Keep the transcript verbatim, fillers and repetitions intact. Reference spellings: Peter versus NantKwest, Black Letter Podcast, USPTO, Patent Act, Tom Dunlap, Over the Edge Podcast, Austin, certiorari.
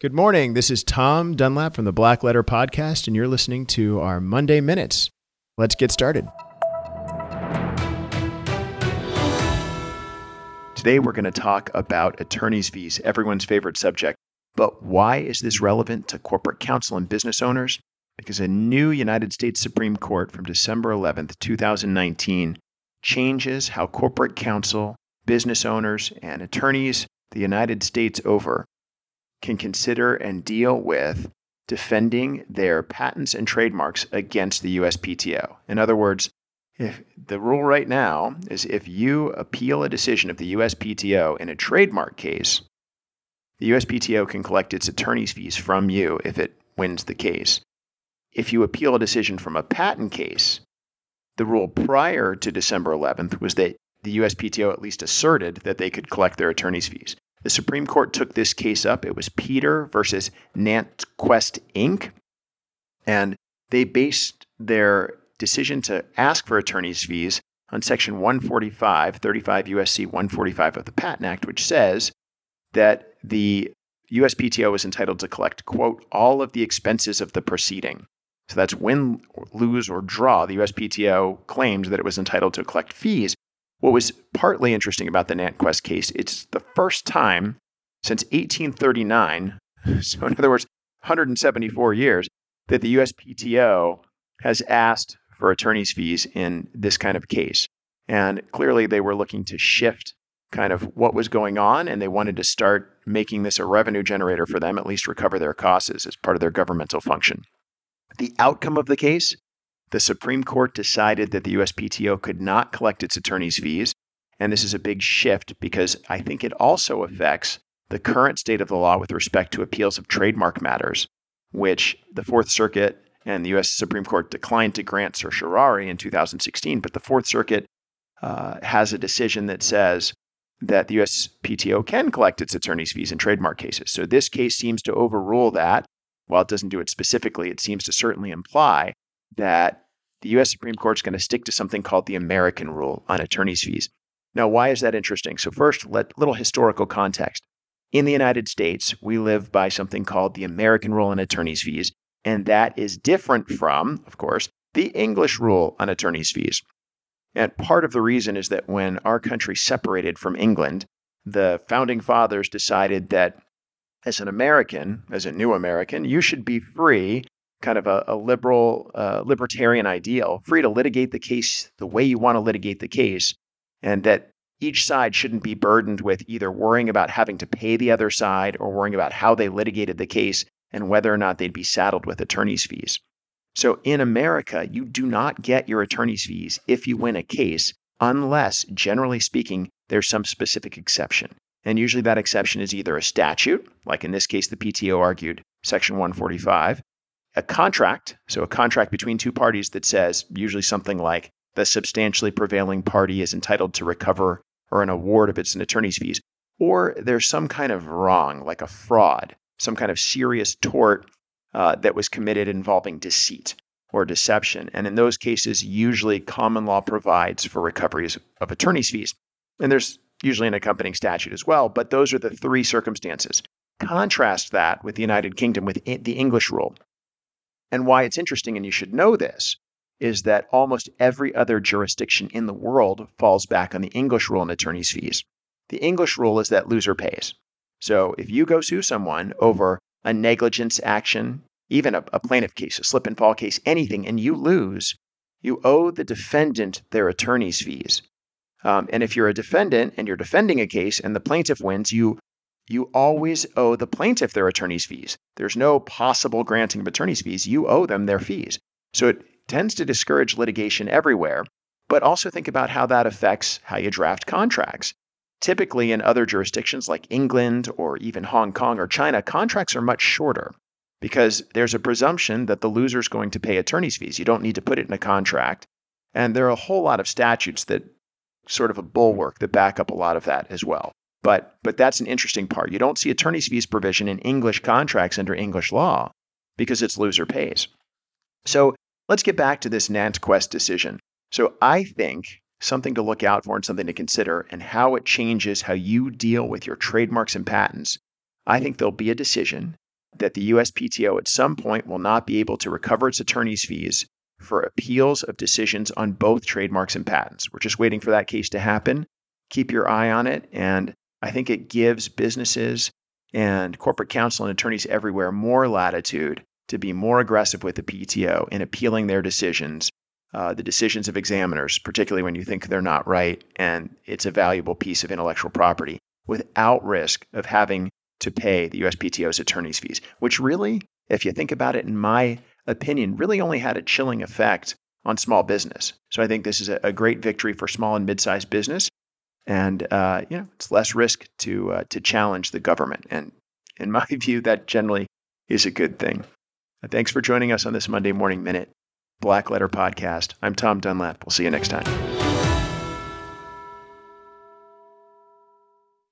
Good morning. This is Tom Dunlap from the Black Letter Podcast, and you're listening to our Monday Minutes. Let's get started. Today, we're going to talk about attorney's fees, everyone's favorite subject. But why is this relevant to corporate counsel and business owners? Because a new United States Supreme Court from December eleventh, two thousand nineteen, changes how corporate counsel, business owners, and attorneys the United States over can consider and deal with defending their patents and trademarks against the U S P T O. In other words, if the rule right now is if you appeal a decision of the U S P T O in a trademark case, the U S P T O can collect its attorney's fees from you if it wins the case. If you appeal a decision from a patent case, the rule prior to December eleventh was that the U S P T O at least asserted that they could collect their attorney's fees. The Supreme Court took this case up. It was Peter versus NantKwest, Incorporated. And they based their decision to ask for attorney's fees on Section one forty-five, thirty-five U S C one forty-five of the Patent Act, which says that the U S P T O is entitled to collect, quote, all of the expenses of the proceeding. So that's win, lose, or draw. The U S P T O claimed that it was entitled to collect fees. What was partly interesting about the NantKwest case, it's the first time since eighteen thirty-nine, so in other words, one hundred seventy-four years, that the U S P T O has asked for attorney's fees in this kind of case. And clearly they were looking to shift kind of what was going on, and they wanted to start making this a revenue generator for them, at least recover their costs as part of their governmental function. The outcome of the case? The Supreme Court decided that the U S P T O could not collect its attorney's fees, and this is a big shift because I think it also affects the current state of the law with respect to appeals of trademark matters, which the Fourth Circuit and the U S Supreme Court declined to grant certiorari in two thousand sixteen, but the Fourth Circuit uh, has a decision that says that the U S P T O can collect its attorney's fees in trademark cases. So this case seems to overrule that. While it doesn't do it specifically, it seems to certainly imply that the U S Supreme Court is going to stick to something called the American rule on attorney's fees. Now, why is that interesting? So first, let little historical context. In the United States, we live by something called the American rule on attorney's fees, and that is different from, of course, the English rule on attorney's fees. And part of the reason is that when our country separated from England, the founding fathers decided that as an American, as a new American, you should be free, kind of a, a liberal, uh, libertarian ideal, free to litigate the case the way you want to litigate the case, and that each side shouldn't be burdened with either worrying about having to pay the other side or worrying about how they litigated the case and whether or not they'd be saddled with attorney's fees. So in America, you do not get your attorney's fees if you win a case, unless, generally speaking, there's some specific exception. And usually that exception is either a statute, like in this case, the P T O argued, Section one forty-five, a contract, so a contract between two parties that says usually something like the substantially prevailing party is entitled to recover or an award of its attorney's fees, or there's some kind of wrong, like a fraud, some kind of serious tort uh, that was committed involving deceit or deception. And in those cases, usually common law provides for recoveries of attorney's fees. And there's usually an accompanying statute as well, but those are the three circumstances. Contrast that with the United Kingdom with the English rule. And why it's interesting, and you should know this, is that almost every other jurisdiction in the world falls back on the English rule on attorney's fees. The English rule is that loser pays. So if you go sue someone over a negligence action, even a, a plaintiff case, a slip and fall case, anything, and you lose, you owe the defendant their attorney's fees. Um, and if you're a defendant and you're defending a case and the plaintiff wins, you You always owe the plaintiff their attorney's fees. There's no possible granting of attorney's fees. You owe them their fees. So it tends to discourage litigation everywhere, but also think about how that affects how you draft contracts. Typically in other jurisdictions like England or even Hong Kong or China, contracts are much shorter because there's a presumption that the loser is going to pay attorney's fees. You don't need to put it in a contract. And there are a whole lot of statutes that sort of a bulwark that back up a lot of that as well. But but that's an interesting part. You don't see attorney's fees provision in English contracts under English law because it's loser pays. So let's get back to this NantKwest decision. So I think something to look out for and something to consider and how it changes how you deal with your trademarks and patents. I think there'll be a decision that the U S P T O at some point will not be able to recover its attorney's fees for appeals of decisions on both trademarks and patents. We're just waiting for that case to happen. Keep your eye on it. And I think it gives businesses and corporate counsel and attorneys everywhere more latitude to be more aggressive with the P T O in appealing their decisions, uh, the decisions of examiners, particularly when you think they're not right and it's a valuable piece of intellectual property, without risk of having to pay the U S P T O's attorney's fees, which really, if you think about it, in my opinion, really only had a chilling effect on small business. So I think this is a, a great victory for small and mid-sized business. And, uh, you know, it's less risk to uh, to challenge the government. And in my view, that generally is a good thing. Thanks for joining us on this Monday Morning Minute Black Letter Podcast. I'm Tom Dunlap. We'll see you next time.